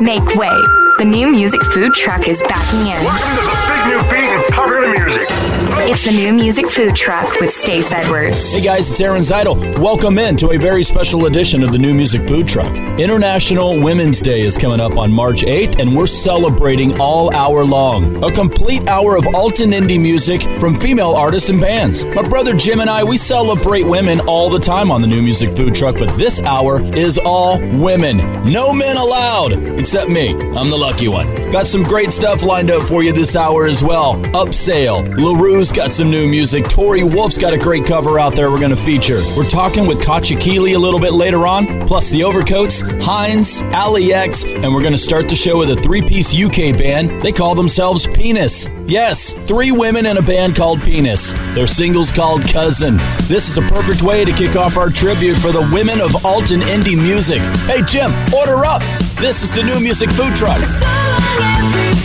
Make way. The New Music Food Truck is backing in. Welcome to the big new beat in popular music. It's the New Music Food Truck with Stace Edwards. Hey guys, it's Aaron Zytle. Welcome in to a very special edition of the New Music Food Truck. International Women's Day is coming up on March 8th, and we're celebrating all hour long. A complete hour of alt and indie music from female artists and bands. My brother Jim and I, we celebrate women all the time on the New Music Food Truck, but this hour is all women. No men allowed, except me. I'm the lucky one. Got some great stuff lined up for you this hour as well. Upsahl, La Roux's got some new music. Torii Wolf's got a great cover out there we're going to feature. We're talking with Katya Kellye a little bit later on, plus the Overcoats, Hinds, Allie X, and we're going to start the show with a three-piece UK band. They call themselves Peaness. Yes, three women in a band called Peaness. Their single's called Cousin. This is a perfect way to kick off our tribute for the women of alt and indie music. Hey, Jim, order up. This is the New Music Food Truck. So long, everybody.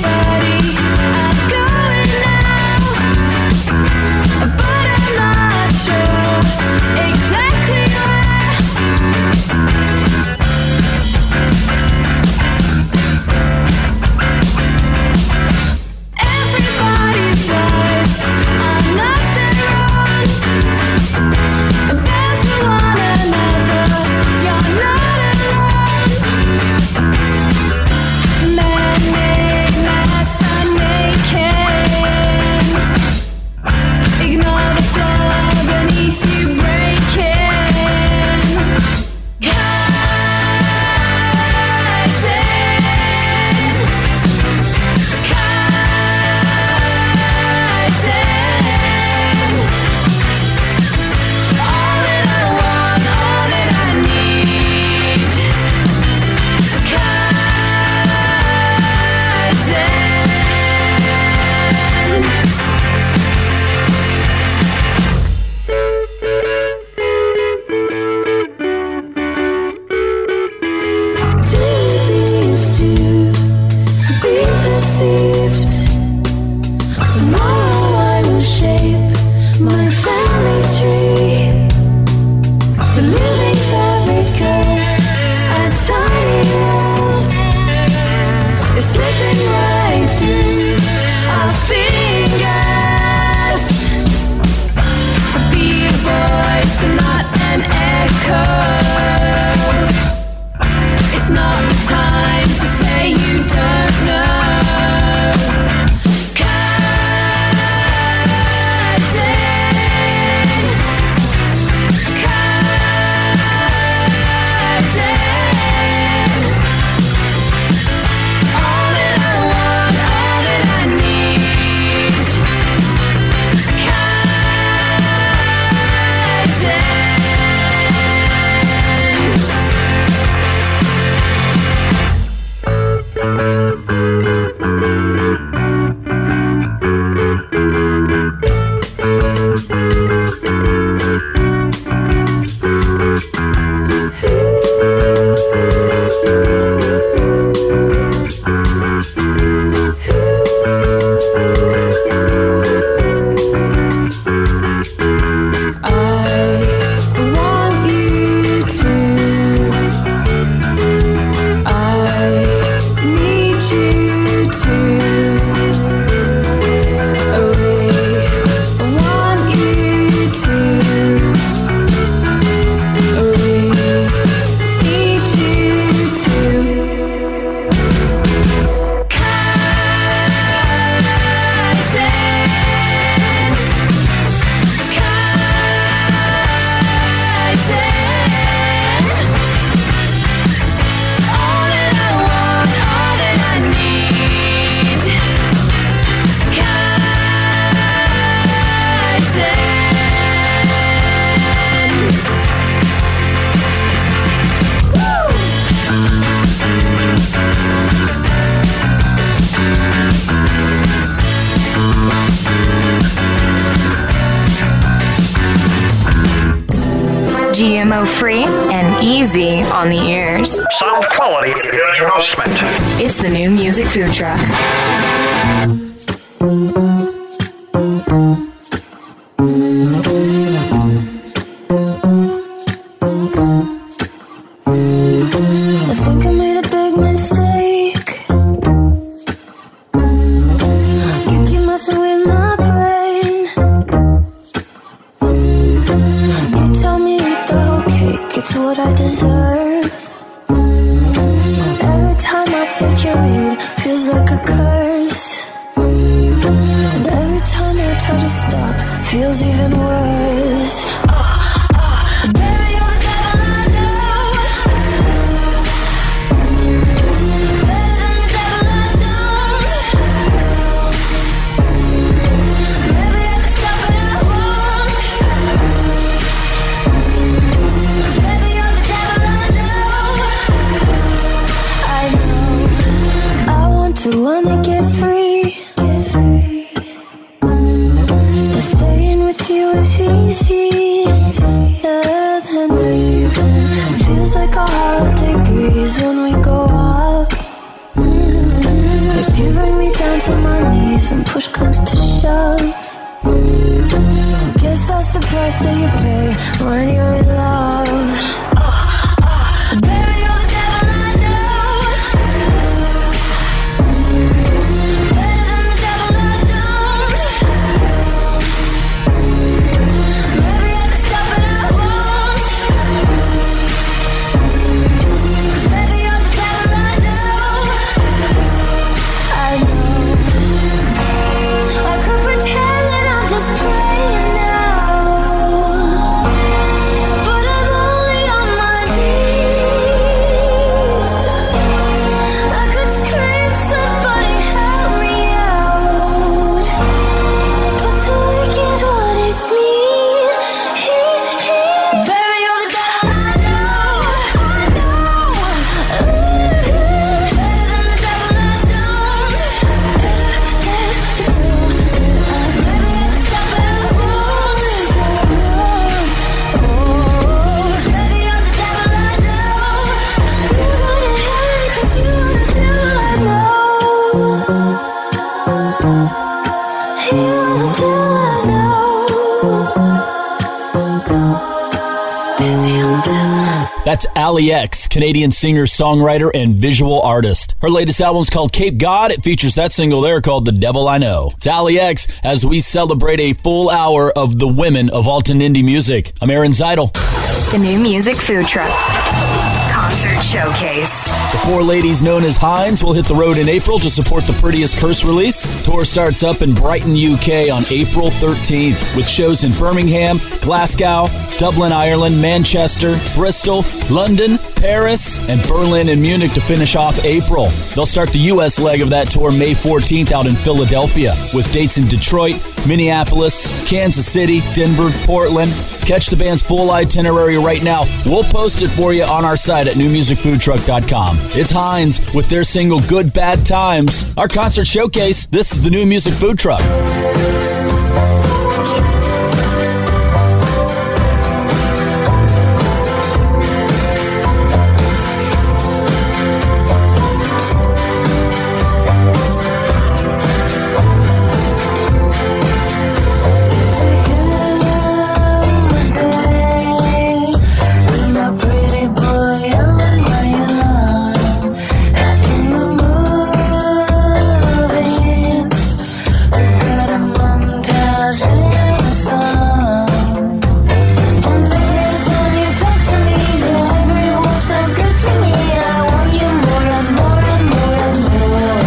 I'm going now. But I'm not sure exactly where. Free and easy on the ears. Sound quality is announcement. It's the New Music Food Truck. I think I made a big mistake. take your lead, feels like a curse. And every time I try to stop, feels even worse. Baby, you're the devil I know. Better than the devil I don't. Maybe I could stop but I won't. 'Cause baby, you're the devil I know. I know. I want to wanna get free. But staying with you is easier than leaving. Feels like a holiday breeze when we go out. But you bring me down to my knees when push comes to shove. Guess that's the price that you pay when you're in love. Baby, you're the devil I know. Better than the devil I don't. Maybe I could stop but I won't. 'Cause baby, you're the devil I know. I know. I could pretend that I'm just playing now, but I'm only on my knees. I could scream, somebody help me out, but the wicked one is me. Baby, you're the devil I know. I know. Better than the devil I don't. Baby, I could stop but I won't. Baby, you're the devil I know. You're gonna hate 'cause you wanna do. I know. You're the devil I know. Baby, you're the devil I know. That's Allie X, Canadian singer, songwriter, and visual artist. Her latest album's called Cape God. It features that single there called The Devil I Know. It's Allie X as we celebrate a full hour of the women of alt and indie music. I'm Aaron Zytle. The New Music Food Truck Concert Showcase. The four ladies known as Hinds will hit the road in April to support the Prettiest Curse release. Tour starts up in Brighton, UK on April 13th with shows in Birmingham, Glasgow, Dublin, Ireland, Manchester, Bristol, London, Paris, and Berlin and Munich to finish off April. They'll start the U.S. leg of that tour May 14th out in Philadelphia with dates in Detroit, Minneapolis, Kansas City, Denver, Portland. Catch the band's full itinerary right now. We'll post it for you on our site at NewMusicFoodTruck.com. It's Hinds with their single Good Bad Times. Our concert showcase, this is the New Music Food Truck. It's a good day with my pretty boy on my arm. Up in the movies, we've got a montage and a song. And every time you talk to me, everyone sounds good to me. I want you more and more and more and more.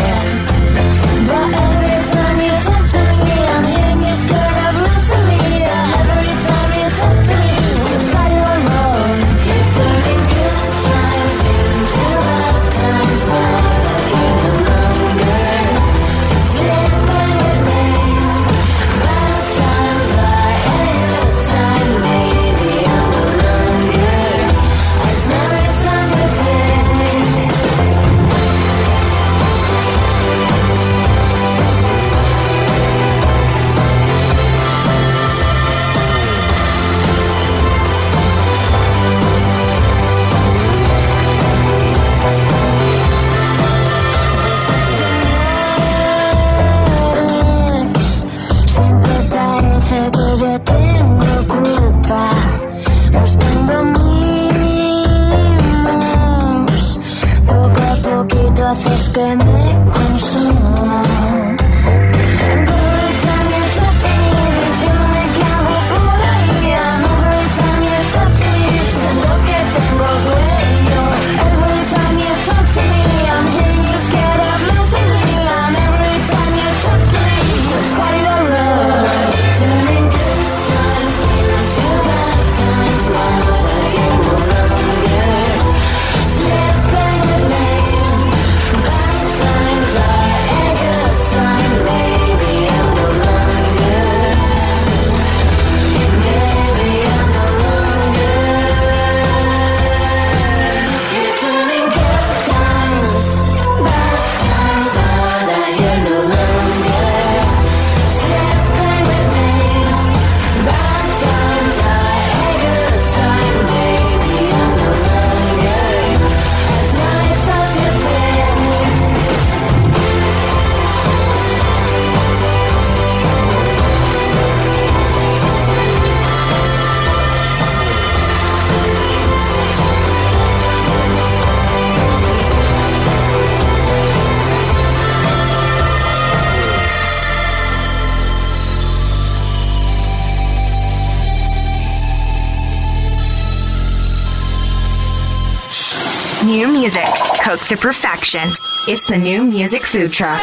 But every time you talk to me, I'm hearing you scared of losing me. Every time you talk to me, you're right or wrong. You're turning good times into bad times now that you're no longer. Stick with me. Bad times are every time, maybe I'm no longer as nice as you think. Poco a poquito haces que me consuma. And every time you talk to me, they feel me que hago por ahí. And every time you talk to me, sé lo que tengo dueño. Every time you talk to me, I'm hearing you scream. music cooked to perfection. It's the New Music Food Truck.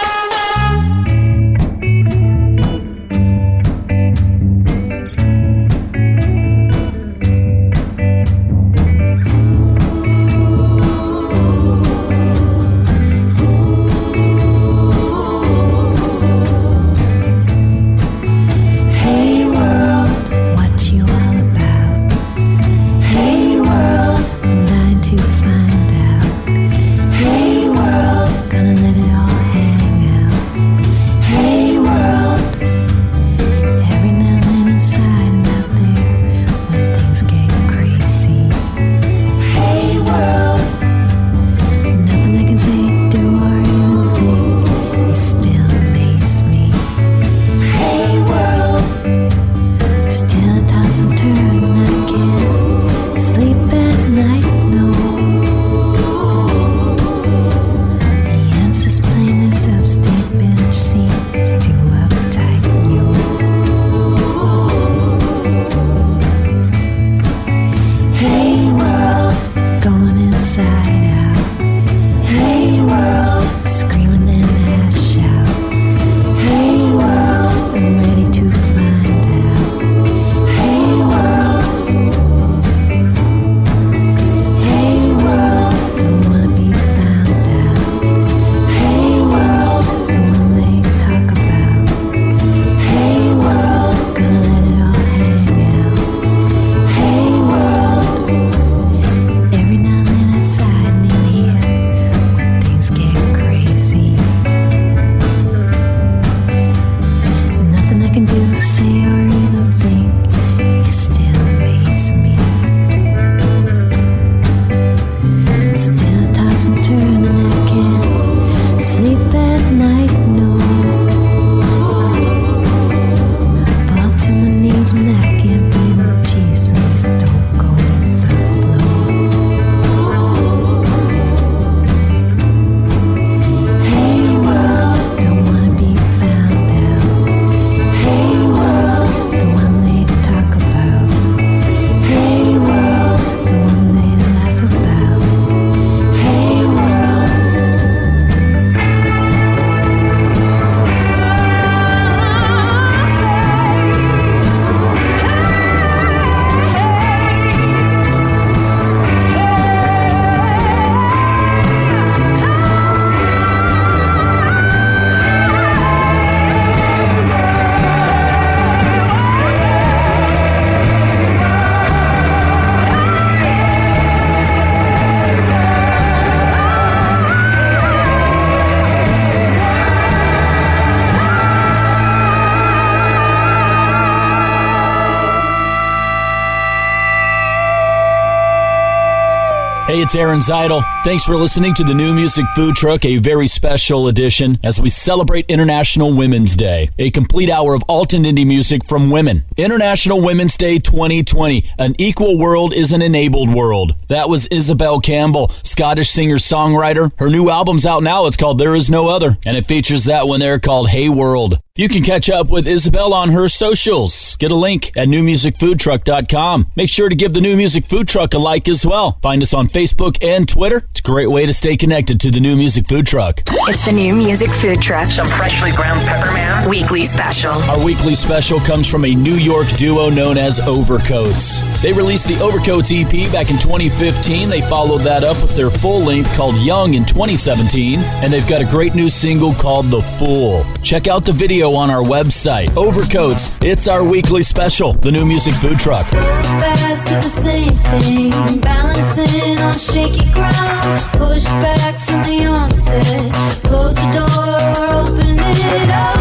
It's Aaron Zytle. Thanks for listening to the New Music Food Truck, a very special edition as we celebrate International Women's Day, a complete hour of alt and indie music from women. International Women's Day 2020, an equal world is an enabled world. That was Isobel Campbell, Scottish singer-songwriter. Her new album's out now. It's called There Is No Other, and it features that one there called Hey World. You can catch up with Isobel on her socials. Get a link at NewMusicFoodTruck.com. Make sure to give the New Music Food Truck a like as well. Find us on Facebook and Twitter. It's a great way to stay connected to the New Music Food Truck. It's the New Music Food Truck. Some freshly ground peppermint. Weekly special. Our weekly special comes from a New York duo known as Overcoats. They released the Overcoats EP back in 2015. They followed that up with their full length called Young in 2017. And they've got a great new single called The Fool. Check out the video on our website. Overcoats, it's our weekly special, the New Music Food Truck. Both sides do the same thing, balancing on shaky ground. Push back from the onset, close the door or open it up.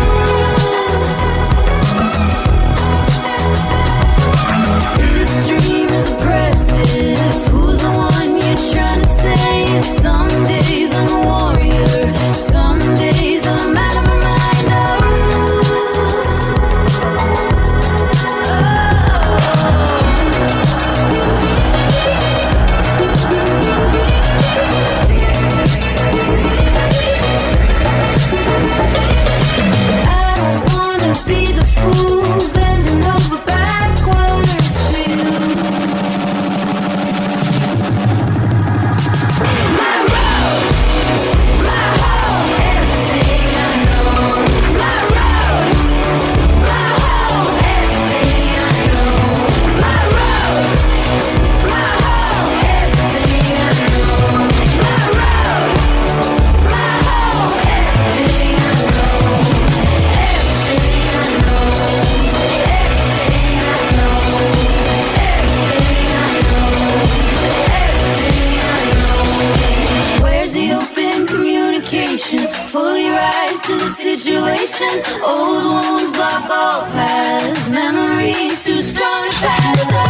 This dream is oppressive. Who's the one you're trying to save? Some days I'm a warrior, some days I'm out of my mind. fully rise to the situation. Old wounds block all paths, memories too strong to pass up.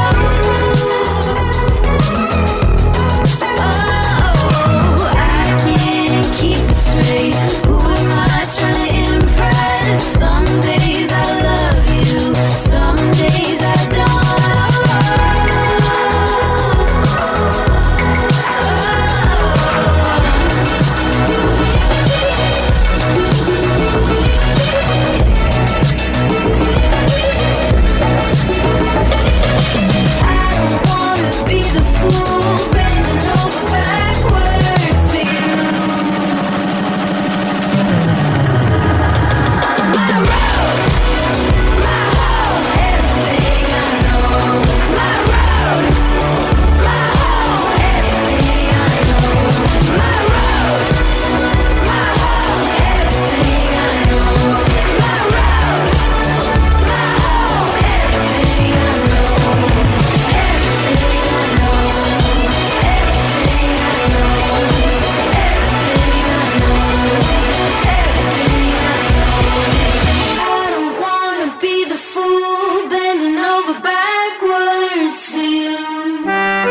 Oh, I can't keep it straight. Who am I trying to impress? Some days I love you, some days I don't.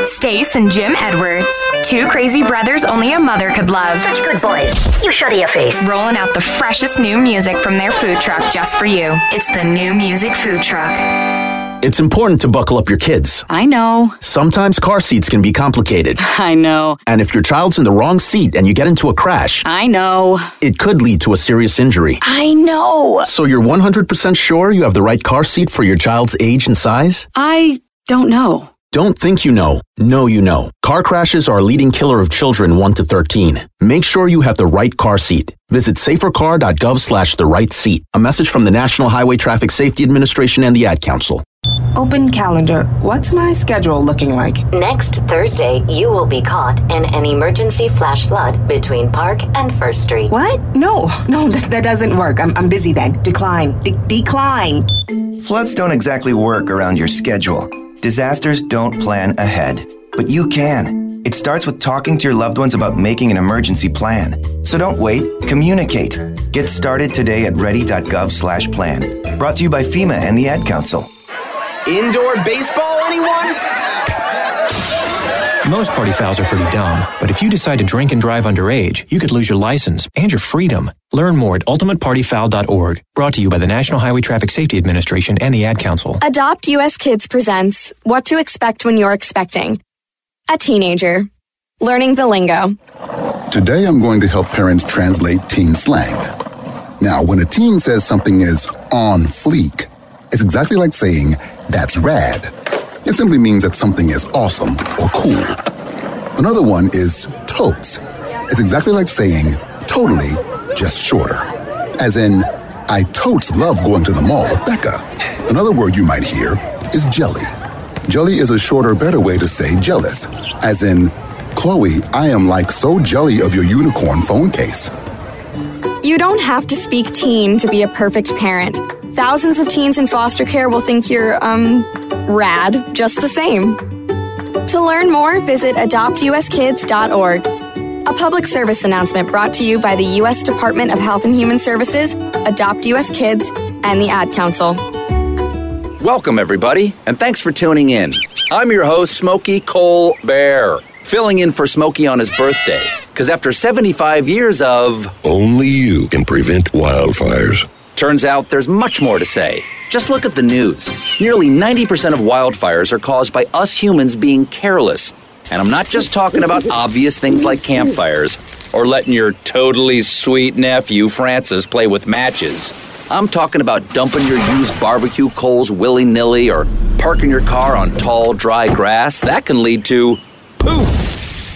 Stace and Jim Edwards. Two crazy brothers only a mother could love. Such good boys. You shut your face. Rolling out the freshest new music from their food truck just for you. It's the New Music Food Truck. It's important to buckle up your kids. I know. Sometimes car seats can be complicated. I know. And if your child's in the wrong seat and you get into a crash. I know. It could lead to a serious injury. I know. So you're 100% sure you have the right car seat for your child's age and size? I don't know. Don't think you know. Know you know. Car crashes are a leading killer of children 1 to 13. Make sure you have the right car seat. Visit safercar.gov/the right seat. A message from the National Highway Traffic Safety Administration and the Ad Council. Open calendar. What's my schedule looking like? Next Thursday, you will be caught in an emergency flash flood between Park and First Street. What? No, that doesn't work. I'm busy then. Decline. Decline. Floods don't exactly work around your schedule. Disasters don't plan ahead, but you can. It starts with talking to your loved ones about making an emergency plan. So don't wait, communicate. Get started today at ready.gov/plan. Brought to you by FEMA and the Ad Council. Indoor baseball, anyone? Most party fouls are pretty dumb, but if you decide to drink and drive underage, you could lose your license and your freedom. Learn more at ultimatepartyfoul.org. Brought to you by the National Highway Traffic Safety Administration and the Ad Council. Adopt U.S. Kids presents What to Expect When You're Expecting. A teenager. Learning the lingo. Today I'm going to help parents translate teen slang. Now, when a teen says something is on fleek, it's exactly like saying, that's rad. It simply means that something is awesome or cool. Another one is totes. It's exactly like saying totally, just shorter. As in, I totes love going to the mall with Becca. Another word you might hear is jelly. Jelly is a shorter, better way to say jealous. As in, Chloe, I am like so jelly of your unicorn phone case. You don't have to speak teen to be a perfect parent. Thousands of teens in foster care will think you're, rad just the same. To learn more, visit adoptuskids.org. A public service announcement brought to you by the U.S. Department of Health and Human Services, Adopt U.S. Kids, and the Ad Council. Welcome, everybody, and thanks for tuning in. I'm your host, Smokey Cole Bear, filling in for Smokey on his birthday, because after 75 years of... Only you can prevent wildfires. Turns out there's much more to say. Just look at the news. Nearly 90% of wildfires are caused by us humans being careless. And I'm not just talking about obvious things like campfires or letting your totally sweet nephew, Francis, play with matches. I'm talking about dumping your used barbecue coals willy-nilly or parking your car on tall, dry grass. That can lead to poof.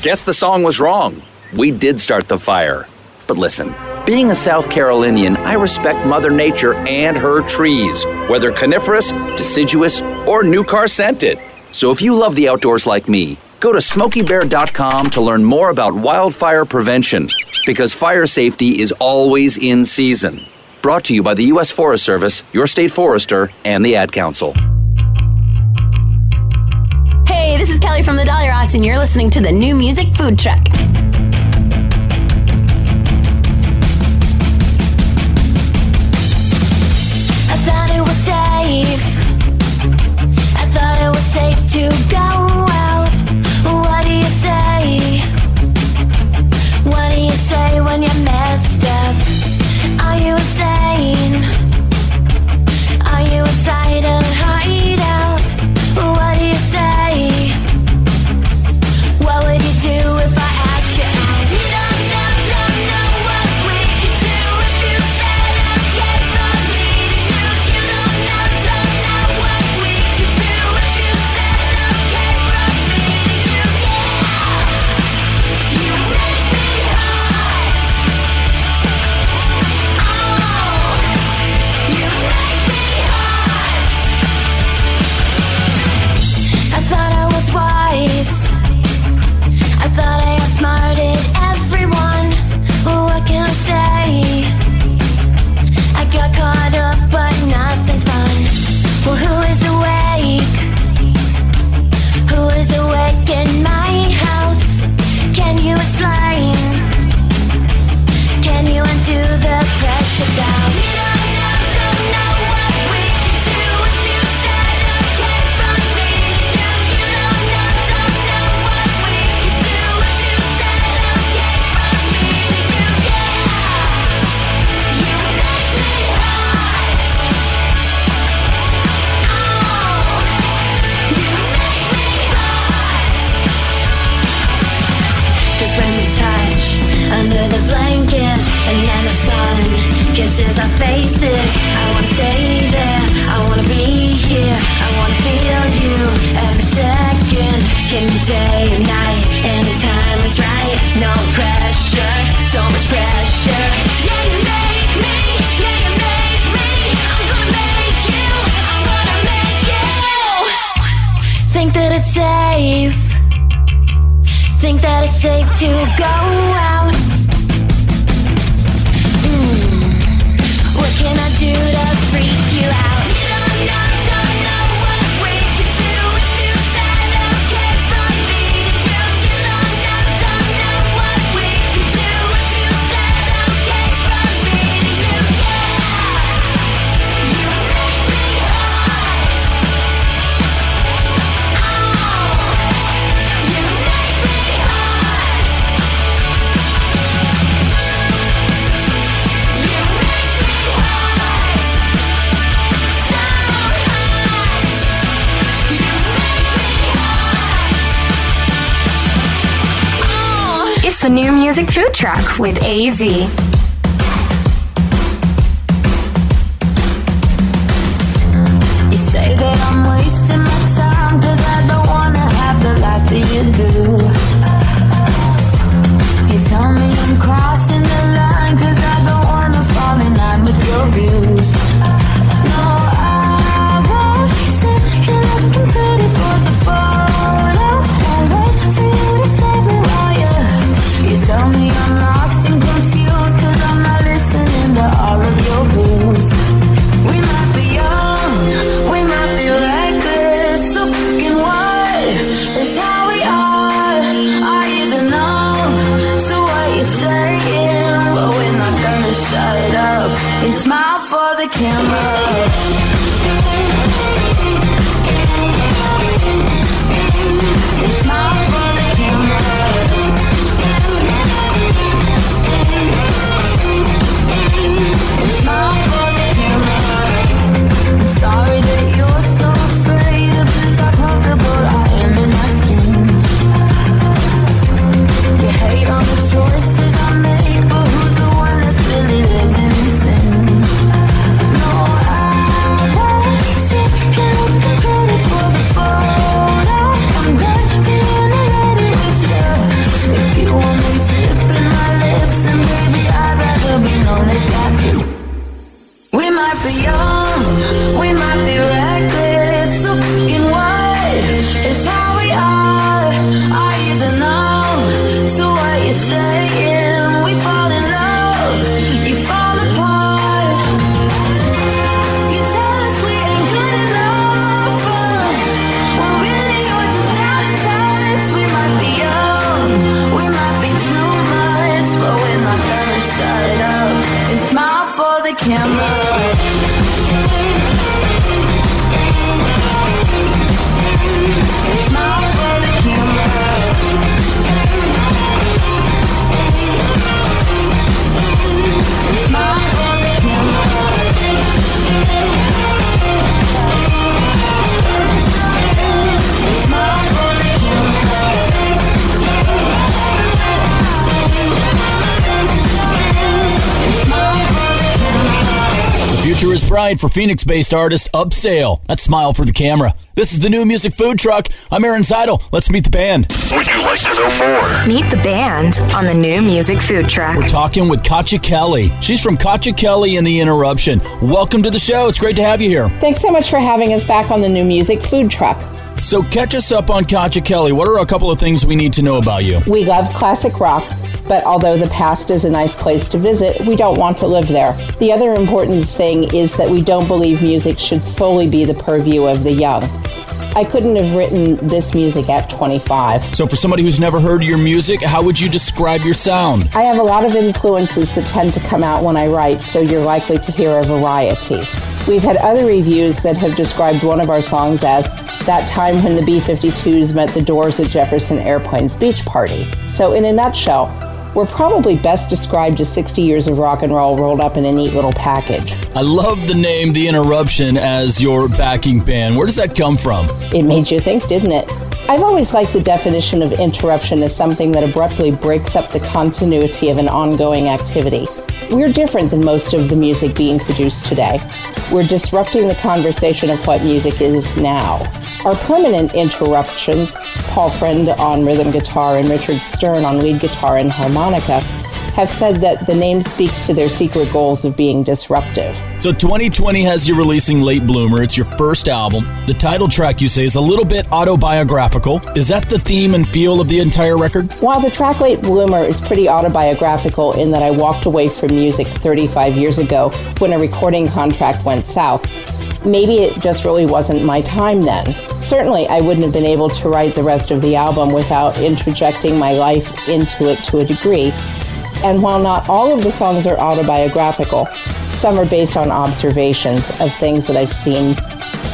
Guess the song was wrong. We did start the fire. But listen. Being a South Carolinian, I respect Mother Nature and her trees, whether coniferous, deciduous, or new car scented. So if you love the outdoors like me, go to SmokeyBear.com to learn more about wildfire prevention, because fire safety is always in season. Brought to you by the U.S. Forest Service, your state forester, and the Ad Council. Hey, this is Kelly from the Dollyrots, and you're listening to the New Music Food Truck. think that it's safe to go out? What can I do to freak you out? You don't know what we can do if you relocate from me to you. You don't know what we can do if you relocate from me to you. Yeah, you make me hot. Oh, you make me hot. You make me hot. It's the New Music Food Truck with AZ. You say that I'm wasting my time, cause I don't wanna have the life that you do. You tell me I'm crossing the line, cause I don't wanna fall in line with your views. No, I won't sit here looking pretty for the photo. Won't wait for you to save me while you tell me I'm lost and confused, cause I'm not listening to all of your rules. We might be young, we might be reckless, so fucking what? That's how we are. Are you the numb to what you're saying? But we're not gonna shut it up and smile for the camera. And smile for the camera. And smile for the camera. I'm sorry that you're so afraid of just how comfortable I am in my skin. You hate on the choices I make, but who's the one that's really living in sin? No, I won't sit here looking pretty for the photo. I'm done being a lady with you. If you only sip in my lips, then baby I'd rather be known as happy. We might be young, we might be reckless, so fucking what? It's how we are. Are you the numb to what you're saying? We fall in love, you fall apart. You tell us we ain't good enough. Well, really, you're just out of touch. We might be young, we might be too much, but we're not gonna shut it up and smile for the camera. And smile for the camera. And smile for the camera. And smile for the camera. And smile for the camera. The future is bright for Phoenix-based artist Upsahl. That's Smile for the Camera. This is the New Music Food Truck. I'm Aaron Zytle. Let's meet the band. Would you like to know more? Meet the band on the New Music Food Truck. We're talking with Katya Kellye. She's from Katya Kellye and The Interruption. Welcome to the show. It's great to have you here. Thanks so much for having us back on the New Music Food Truck. So catch us up on Katya Kellye. What are a couple of things we need to know about you? We love classic rock, but although the past is a nice place to visit, we don't want to live there. The other important thing is that we don't believe music should solely be the purview of the young. I couldn't have written this music at 25. So for somebody who's never heard your music, how would you describe your sound? I have a lot of influences that tend to come out when I write, so you're likely to hear a variety. We've had other reviews that have described one of our songs as that time when the B-52s met the Doors at Jefferson Airplane's beach party. So in a nutshell, we're probably best described as 60 years of rock and roll rolled up in a neat little package. I love the name The Interruption as your backing band. Where does that come from? It made you think, didn't it? I've always liked the definition of interruption as something that abruptly breaks up the continuity of an ongoing activity. We're different than most of the music being produced today. We're disrupting the conversation of what music is now. Our permanent interruptions, Paul Friend on rhythm guitar and Richard Stern on lead guitar and harmonica, have said that the name speaks to their secret goals of being disruptive. So 2020 has you releasing Late Bloomer. It's your first album. The title track, you say, is a little bit autobiographical. Is that the theme and feel of the entire record? While the track Late Bloomer is pretty autobiographical in that I walked away from music 35 years ago when a recording contract went south, maybe it just really wasn't my time then. Certainly, I wouldn't have been able to write the rest of the album without interjecting my life into it to a degree. And while not all of the songs are autobiographical, some are based on observations of things that I've seen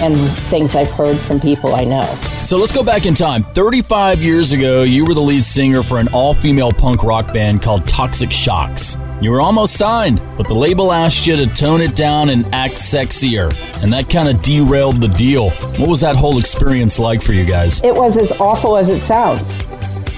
and things I've heard from people I know. So let's go back in time. 35 years ago, you were the lead singer for an all-female punk rock band called Toxic Shocks. You were almost signed, but the label asked you to tone it down and act sexier, and that kind of derailed the deal. What was that whole experience like for you guys? It was as awful as it sounds.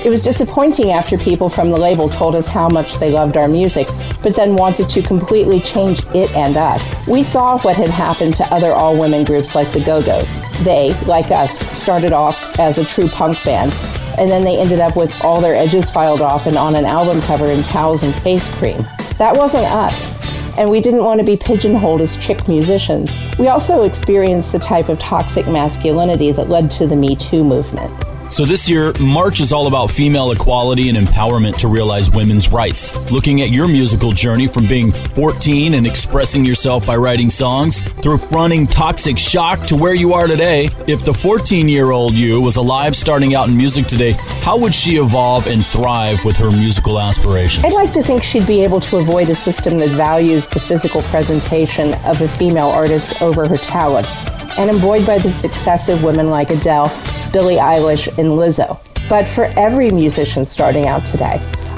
It was disappointing after people from the label told us how much they loved our music, but then wanted to completely change it and us. We saw what had happened to other all-women groups like the Go-Go's. They, like us, started off as a true punk band, and then they ended up with all their edges filed off and on an album cover in towels and face cream. That wasn't us, and we didn't want to be pigeonholed as chick musicians. We also experienced the type of toxic masculinity that led to the Me Too movement. So this year, March is all about female equality and empowerment to realize women's rights. Looking at your musical journey from being 14 and expressing yourself by writing songs through fronting Toxic Shock to where you are today, if the 14-year-old you was alive starting out in music today, how would she evolve and thrive with her musical aspirations? I'd like to think she'd be able to avoid a system that values the physical presentation of a female artist over her talent and embroidered by the success of women like Adele, Billie Eilish, and Lizzo. But for every musician starting out today,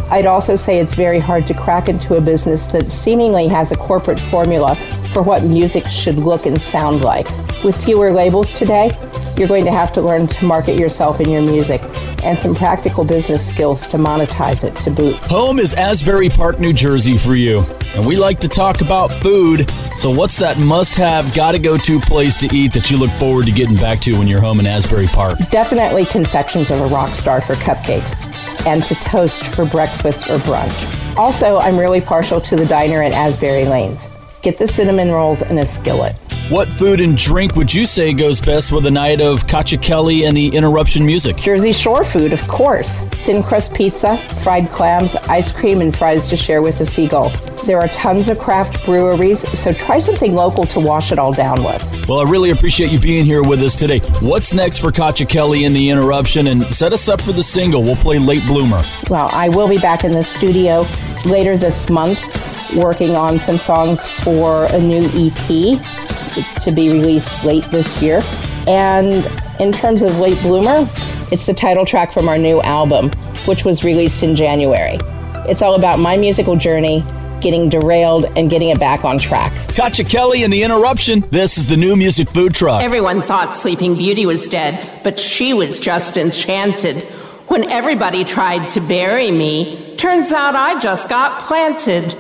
I'd also say it's very hard to crack into a business that seemingly has a corporate formula for what music should look and sound like. With fewer labels today, you're going to have to learn to market yourself in your music and some practical business skills to monetize it to boot. Home is Asbury Park, New Jersey for you. And we like to talk about food. So what's that must-have, gotta-go-to place to eat that you look forward to getting back to when you're home in Asbury Park? Definitely Confections of a Rock Star for cupcakes and To Toast for breakfast or brunch. Also, I'm really partial to the diner at Asbury Lanes. Get the cinnamon rolls and a skillet. What food and drink would you say goes best with a night of Katya Kellye and The Interruption music? Jersey Shore food, of course. Thin crust pizza, fried clams, ice cream, and fries to share with the seagulls. There are tons of craft breweries, so try something local to wash it all down with. Well, I really appreciate you being here with us today. What's next for Katya Kellye and The Interruption? And set us up for the single. We'll play Late Bloomer. Well, I will be back in the studio later this month, working on some songs for a new EP to be released late this year. And in terms of Late Bloomer, it's the title track from our new album, which was released in January. It's all about my musical journey, getting derailed, and getting it back on track. Katya Kellye and The Interruption. This is the New Music Food Truck. Everyone thought Sleeping Beauty was dead, but she was just enchanted. When everybody tried to bury me, turns out I just got planted.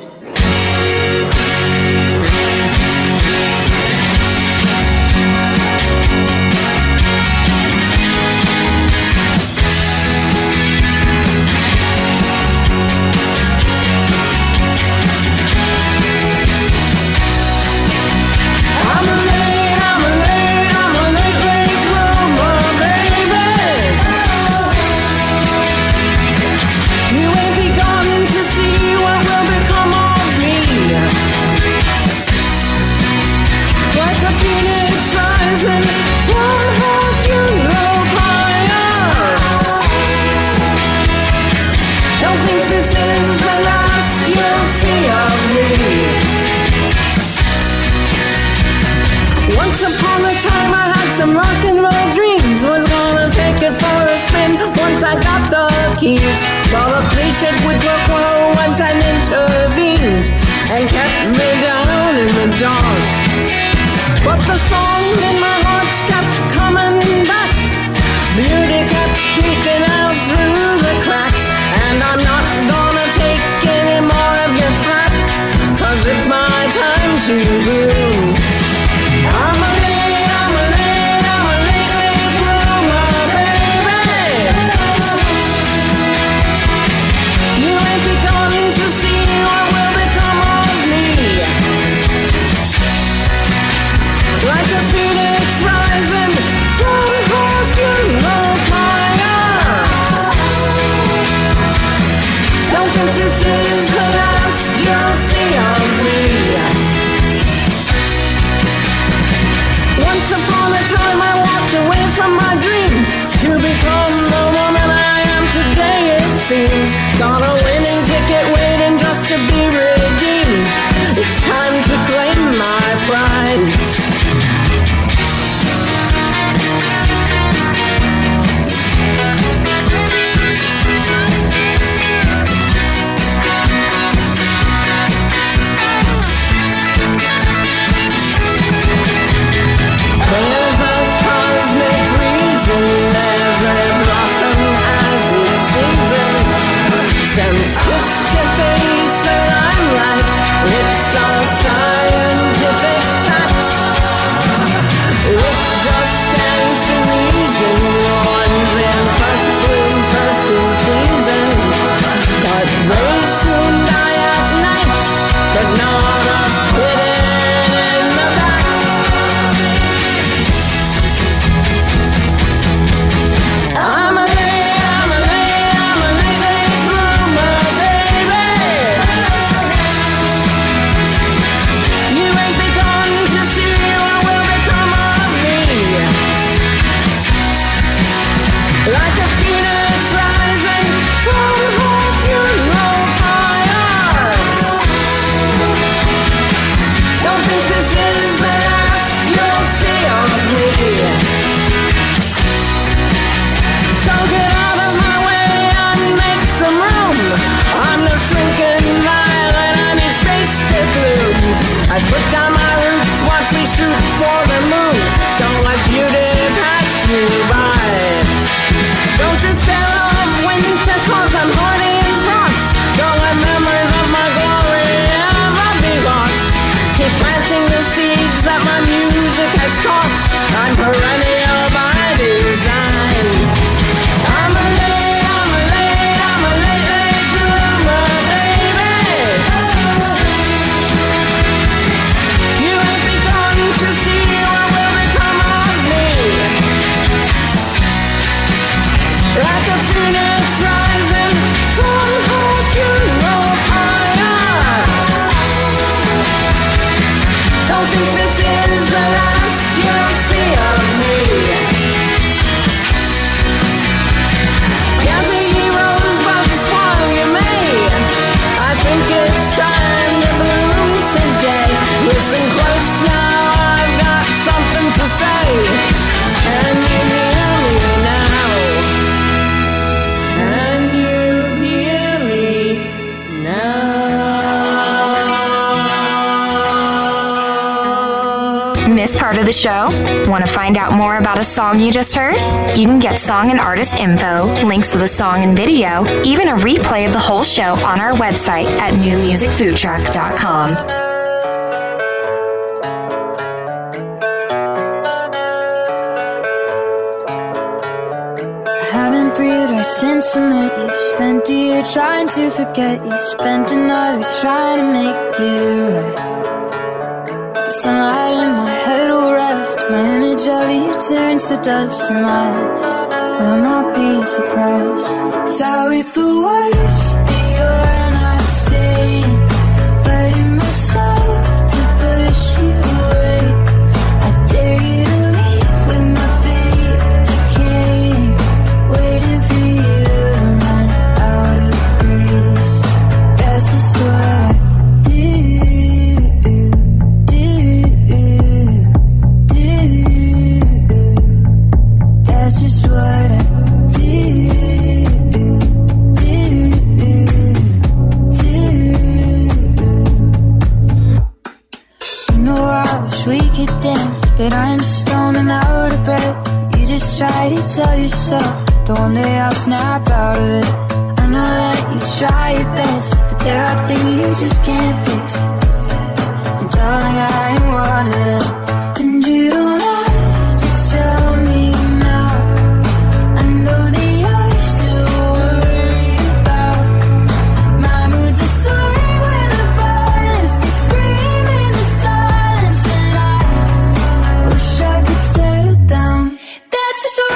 To see but not us hidden in the back. I'm a lay, late bloomer, baby. You ain't begun to see what will become of me. Like a phoenix rising from her funeral pyre. Don't think this is the last you'll see of me. So get out of my way and make some room. I'm no shrinking violet, I need space to bloom. I put down my roots, watch me shoot for the moon. Don't let beauty pass me by. Don't despair of winter, cause I'm hoarding frost. Don't let memories of my glory ever be lost. Keep planting the seeds that my music has tossed. I'm perennial by design. I'm a late, late bloomer, baby. You ain't begun to see what will become of me. Like a phoenix rising from her funeral pyre. Don't think this is the last you'll see of me. Gather ye rosebuds while you may. I think it's time to bloom today. Listen close now, I've got something to say. Can you hear me now? Can you hear me now? Miss part of the show? Want to find out more about a song you just heard? You can get song and artist info, links to the song and video, even a replay of the whole show on our website at NewMusicFoodTruck.com. Haven't breathed right since I met you. Spent a year trying to forget you. Spent another trying to make it right. The sunlight in my head will rest. My image of you turns to dust, and I will not be surprised. 'Cause I wait for words that you're not saying. Fighting myself to push you away. I dare you to leave with my faith decaying. Waiting for you to run out of grace. That's just what I do. That's just what I do. No, I wish we could dance, but I'm stoned and out of breath. You just try to tell yourself that one day I'll snap out of it. I know that you try your best, but there are things you just can't fix. And darling, I ain't one of them. And you don't have to tell me now. I know that you're still worried about my moods that sway when the violence is screaming the silence. And I wish I could settle down. That's just what I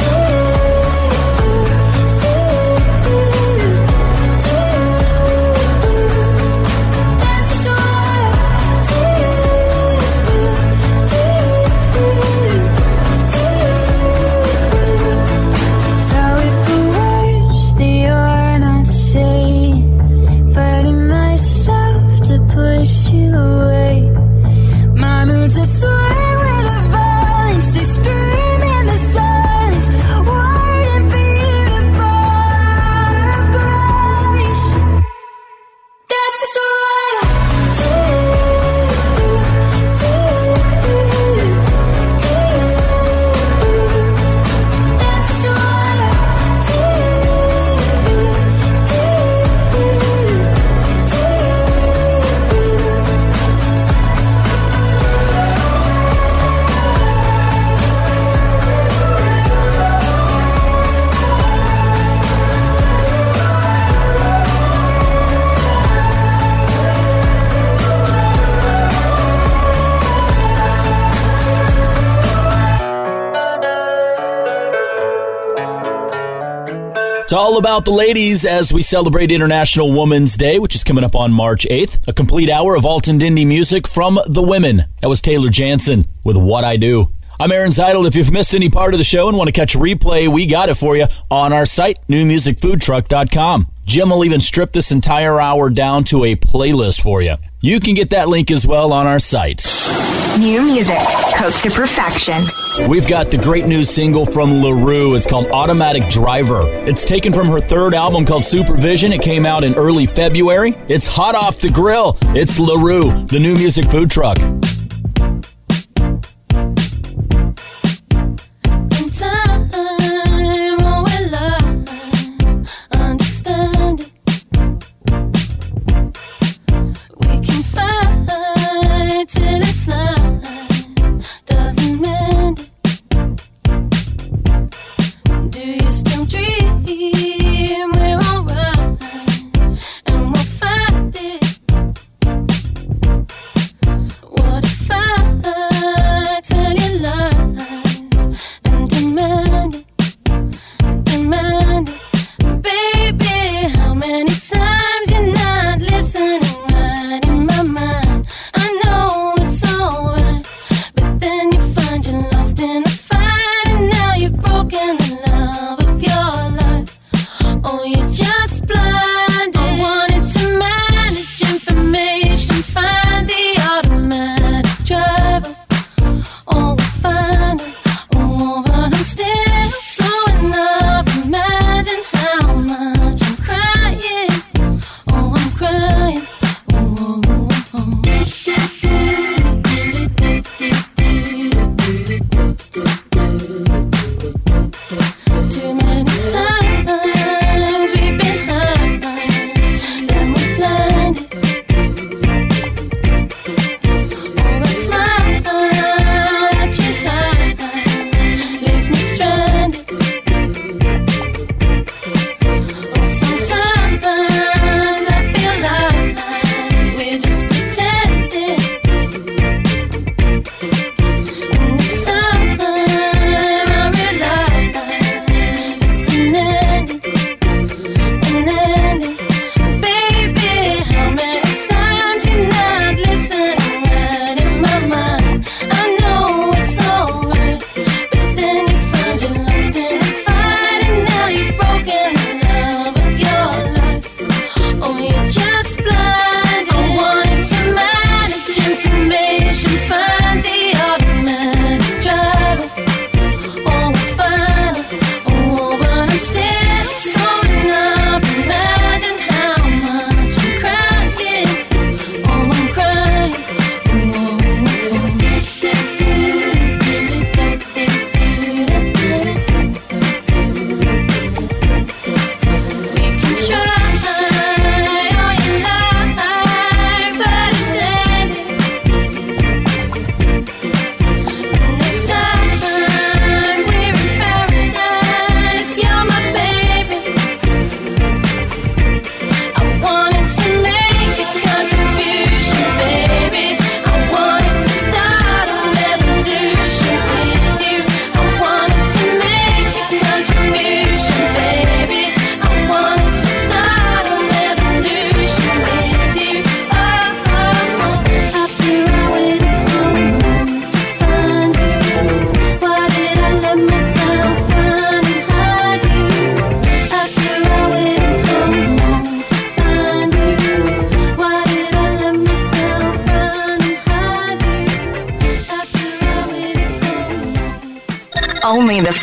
do, do, do, do. It's all about the ladies as we celebrate International Women's Day, which is coming up on March 8th. A complete hour of alt and indie music from the women. That was Taylor Janzen with What I Do. I'm Aaron Zytle. If you've missed any part of the show and want to catch a replay, we got it for you on our site, NewMusicFoodTruck.com. Jim will even strip this entire hour down to a playlist for you. You can get that link as well on our site. New music, cooked to perfection. We've got the great new single from La Roux. It's called Automatic Driver. It's taken from her third album called Supervision. It came out in early February. It's hot off the grill. It's La Roux, the New Music Food Truck.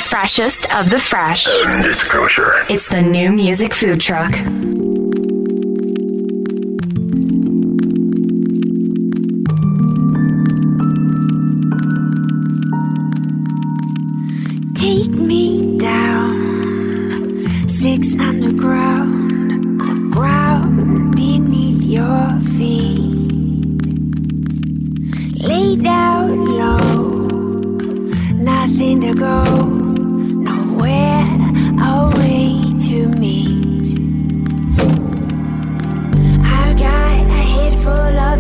Freshest of the fresh. And it's kosher. It's the New Music Food Truck. Take me down, 6 underground, the ground beneath your feet. Lay down low, nothing to go.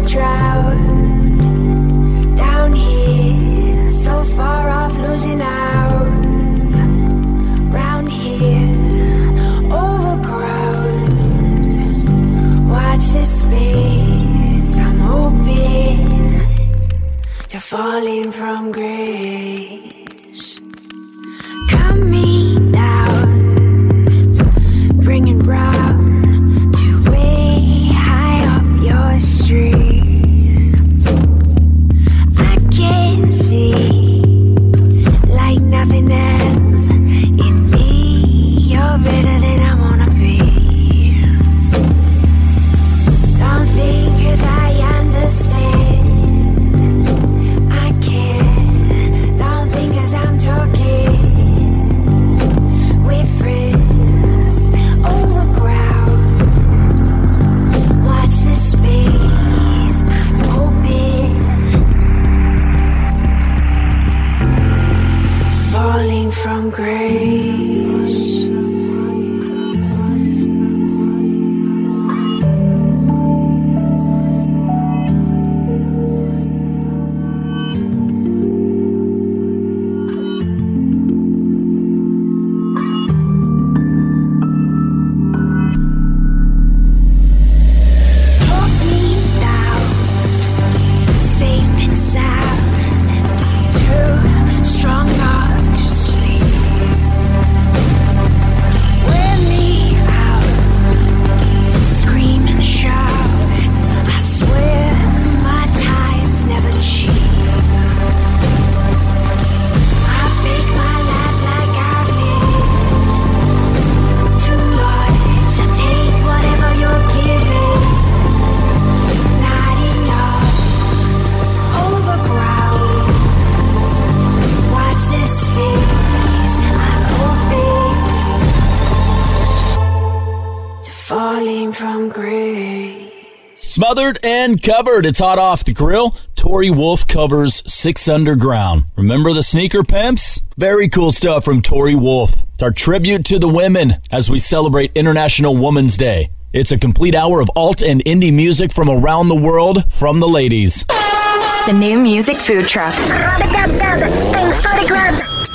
Drowned down here, so far off, losing out round here. Oh. falling from grace. Cut me down, bring it round to way high off your street. I can see like nothing else in me. You're better than I wanna be. Don't think 'cause I understand. From grace. Smothered and covered. It's hot off the grill. Torii Wolf covers 6 Underground. Remember the Sneaker Pimps? Very cool stuff from Torii Wolf. It's our tribute to the women as we celebrate International Women's Day. It's a complete hour of alt and indie music from around the world from the ladies. The New Music Food Truck.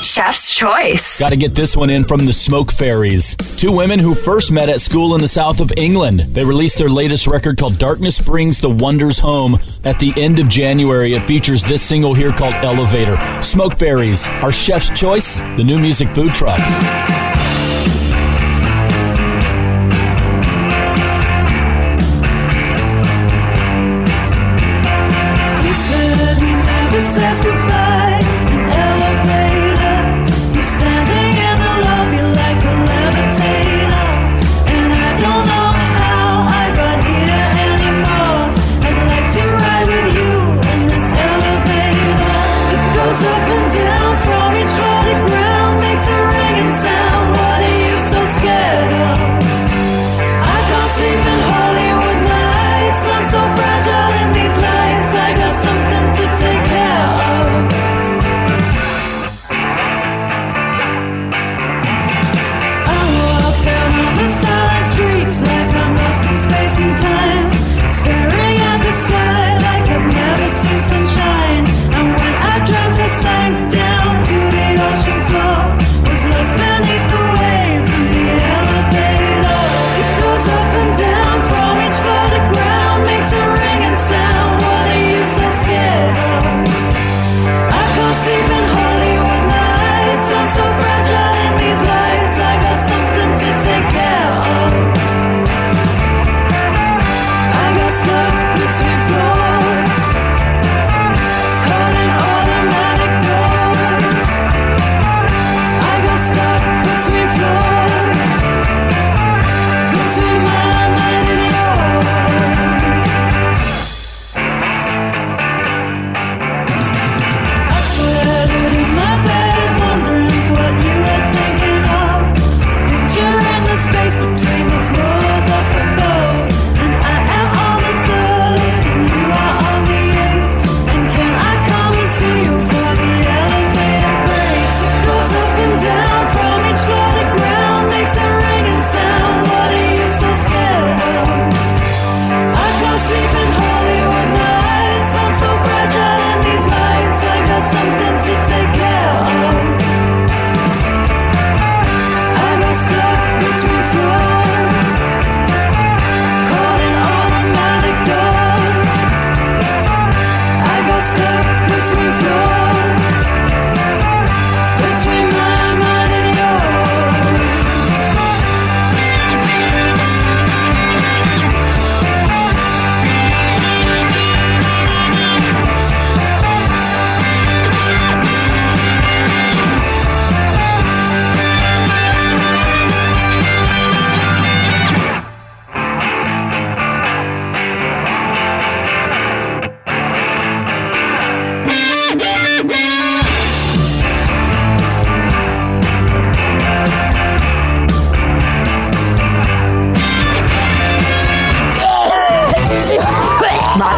Chef's Choice. Gotta get this one in from the Smoke Fairies. Two women who first met at school in the south of England. They released their latest record called Darkness Brings the Wonders Home at the end of January. It features this single here called Elevator. Smoke Fairies, our Chef's Choice, the New Music Food Truck. Up and down from each falling ground makes a ringing sound.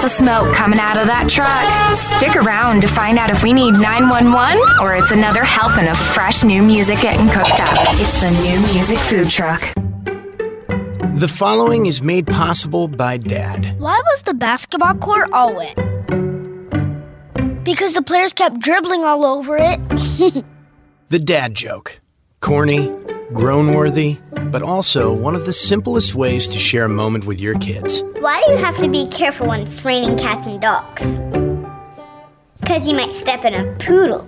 of smoke coming out of that truck. Stick around to find out if we need 911 or it's another helping of fresh new music getting cooked up. It's the New Music Food Truck. The following is made possible by Dad. Why was the basketball court all wet? Because the players kept dribbling all over it. The dad joke. Corny, grown-worthy, but also one of the simplest ways to share a moment with your kids. Why do you have to be careful when it's raining cats and dogs? Because you might step in a poodle.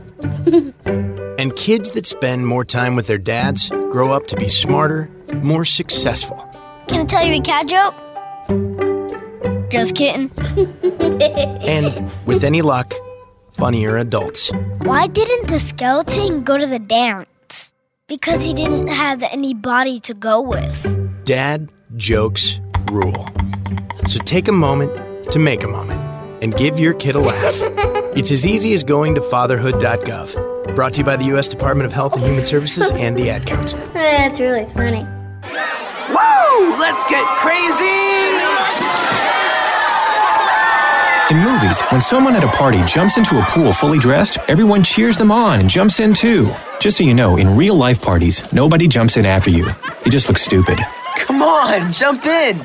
And kids that spend more time with their dads grow up to be smarter, more successful. Can I tell you a cat joke? Just kidding. And, with any luck, funnier adults. Why didn't the skeleton go to the dance? Because he didn't have any body to go with. Dad jokes rule. So take a moment to make a moment and give your kid a laugh. It's as easy as going to fatherhood.gov. Brought to you by the U.S. Department of Health and Human Services and the Ad Council. That's really funny. Woo! Let's get crazy! In movies, when someone at a party jumps into a pool fully dressed, everyone cheers them on and jumps in too. Just so you know, in real-life parties, nobody jumps in after you. You just look stupid. Come on, jump in!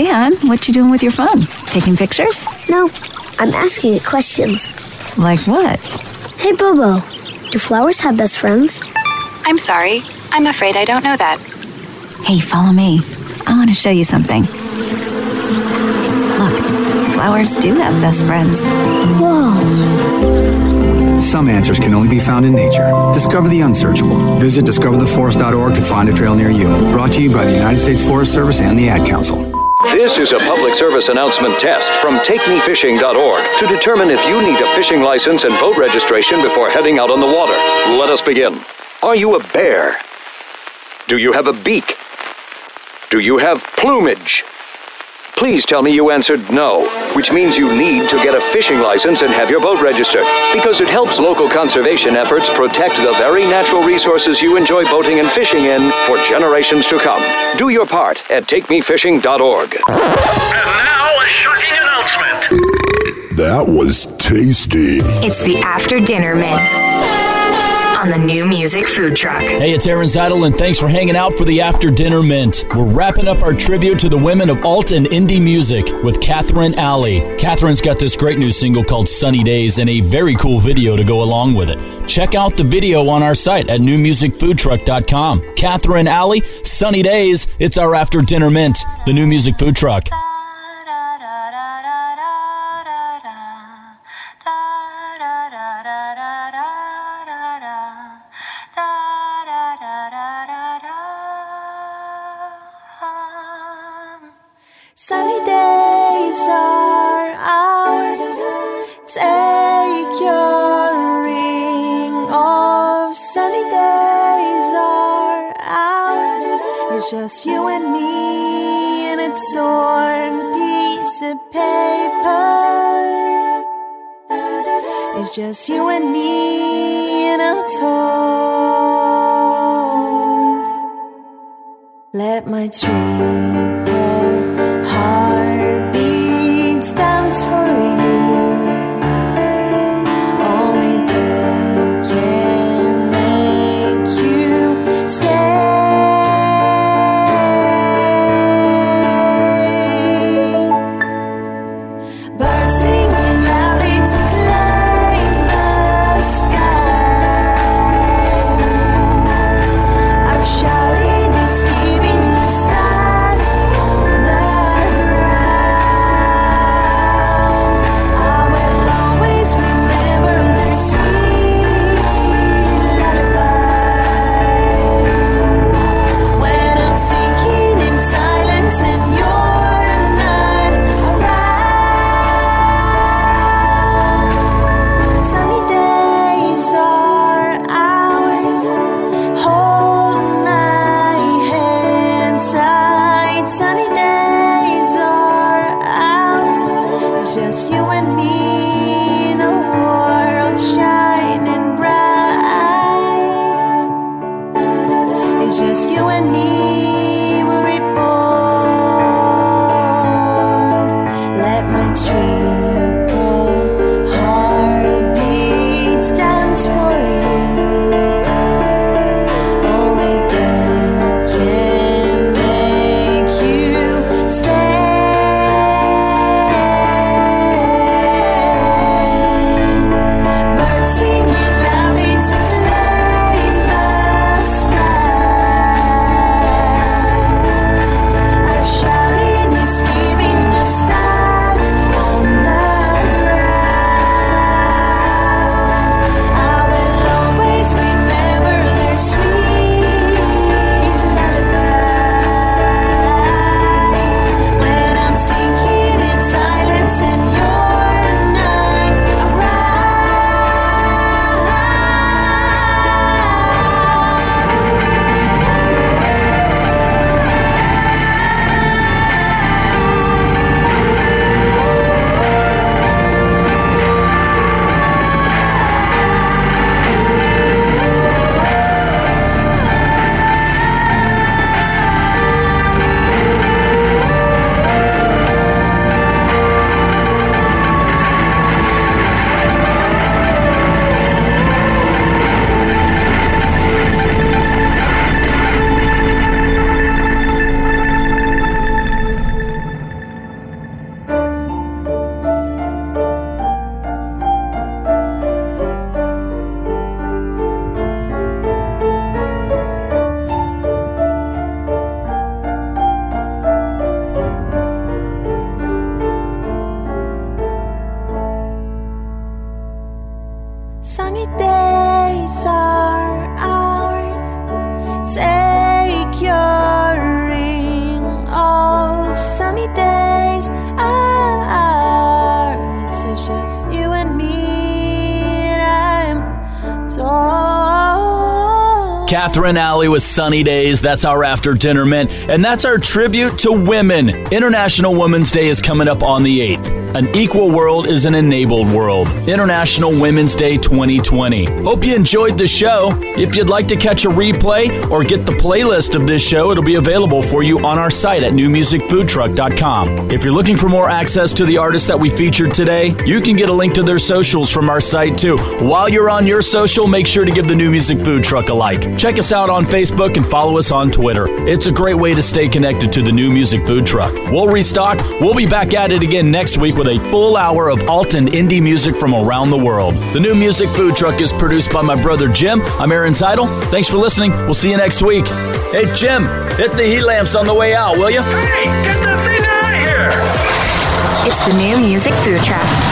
hon, what you doing with your phone? Taking pictures? No, I'm asking it questions. Like what? Hey, Bobo, do flowers have best friends? I'm sorry. I'm afraid I don't know that. Hey, follow me. I want to show you something. Look, flowers do have best friends. Whoa. Some answers can only be found in nature. Discover the unsearchable. Visit discovertheforest.org to find a trail near you. Brought to you by the United States Forest Service and the Ad Council. This is a public service announcement test from TakeMeFishing.org to determine if you need a fishing license and boat registration before heading out on the water. Let us begin. Are you a bear? Do you have a beak? Do you have plumage? Please tell me you answered no, which means you need to get a fishing license and have your boat registered, because it helps local conservation efforts protect the very natural resources you enjoy boating and fishing in for generations to come. Do your part at TakeMeFishing.org. And now, a shocking announcement. That was tasty. It's the After Dinner Mints. On the New Music Food Truck. Hey, it's Aaron Zytle, and thanks for hanging out for the After Dinner Mint. We're wrapping up our tribute to the women of alt and indie music with Katherine Aly. Katherine's got this great new single called Sunny Days and a very cool video to go along with it. Check out the video on our site at NewMusicFoodTruck.com. Katherine Aly, Sunny Days. It's our After Dinner Mint, the New Music Food Truck. Sunny days are ours. Take your ring off. Sunny days are ours. It's just you and me and a torn piece of paper. It's just you and me and a torn. Let my dream. Heartbeat stands for you. Only they can make you stay. Birds singing loudly to climb the sky. I'm shouting, it's giving the stars. things for you. Only thing can make you stay. Birds singing loud into light the sky. A shouting is giving a star. Katherine Aly with Sunny Days. That's our After Dinner Mint. And that's our tribute to women. International Women's Day is coming up on the 8th. An equal world is an enabled world. International Women's Day 2020. Hope you enjoyed the show. If you'd like to catch a replay or get the playlist of this show, it'll be available for you on our site at NewMusicFoodTruck.com. If you're looking for more access to the artists that we featured today, you can get a link to their socials from our site too. While you're on your social, make sure to give the New Music Food Truck a like. Check us out on Facebook and follow us on Twitter. It's a great way to stay connected to the New Music Food Truck. We'll restock. We'll be back at it again next week with a full hour of alt and indie music from around the world. The New Music Food Truck is produced by my brother Jim. I'm Aaron Zytle. Thanks for listening. We'll see you next week. Hey, Jim, hit the heat lamps on the way out, will you? Hey, get that thing out of here! It's the New Music Food Truck.